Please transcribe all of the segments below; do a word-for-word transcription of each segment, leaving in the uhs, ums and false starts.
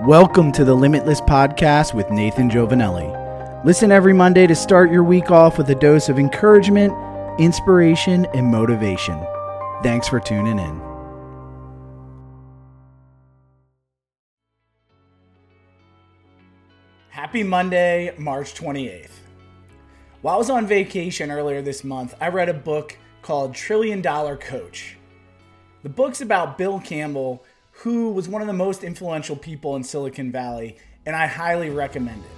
Welcome to the Limitless Podcast with Nathan Giovanelli. Listen every Monday to start your week off with a dose of encouragement, inspiration, and motivation. Thanks for tuning in. Happy Monday, March twenty-eighth. While I was on vacation earlier this month, I read a book called Trillion Dollar Coach. The book's about Bill Campbell, who was one of the most influential people in Silicon Valley, and I highly recommend it.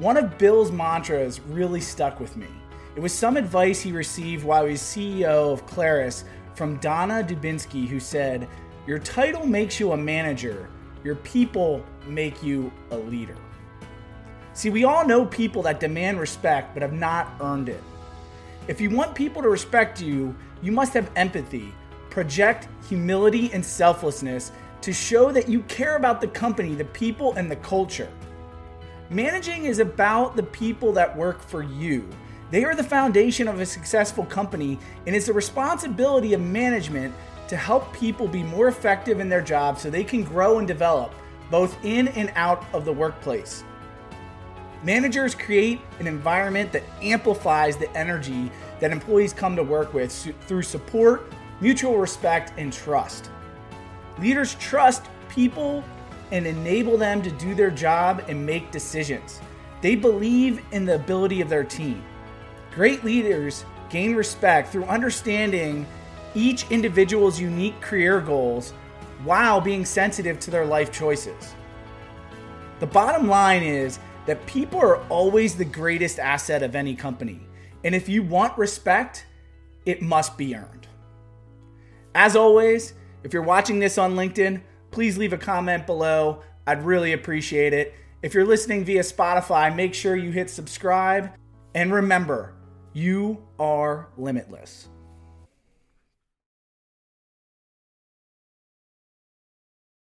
One of Bill's mantras really stuck with me. It was some advice he received while he was C E O of Claris from Donna Dubinsky, who said, "Your title makes you a manager. Your people make you a leader." See, we all know people that demand respect but have not earned it. If you want people to respect you, you must have empathy, project humility and selflessness to show that you care about the company, the people, and the culture. Managing is about the people that work for you. They are the foundation of a successful company, and it's the responsibility of management to help people be more effective in their jobs so they can grow and develop, both in and out of the workplace. Managers create an environment that amplifies the energy that employees come to work with through support, mutual respect, and trust. Leaders trust people and enable them to do their job and make decisions. They believe in the ability of their team. Great leaders gain respect through understanding each individual's unique career goals while being sensitive to their life choices. The bottom line is that people are always the greatest asset of any company. And if you want respect, it must be earned. As always, if you're watching this on LinkedIn, please leave a comment below. I'd really appreciate it. If you're listening via Spotify, make sure you hit subscribe. And remember, you are limitless.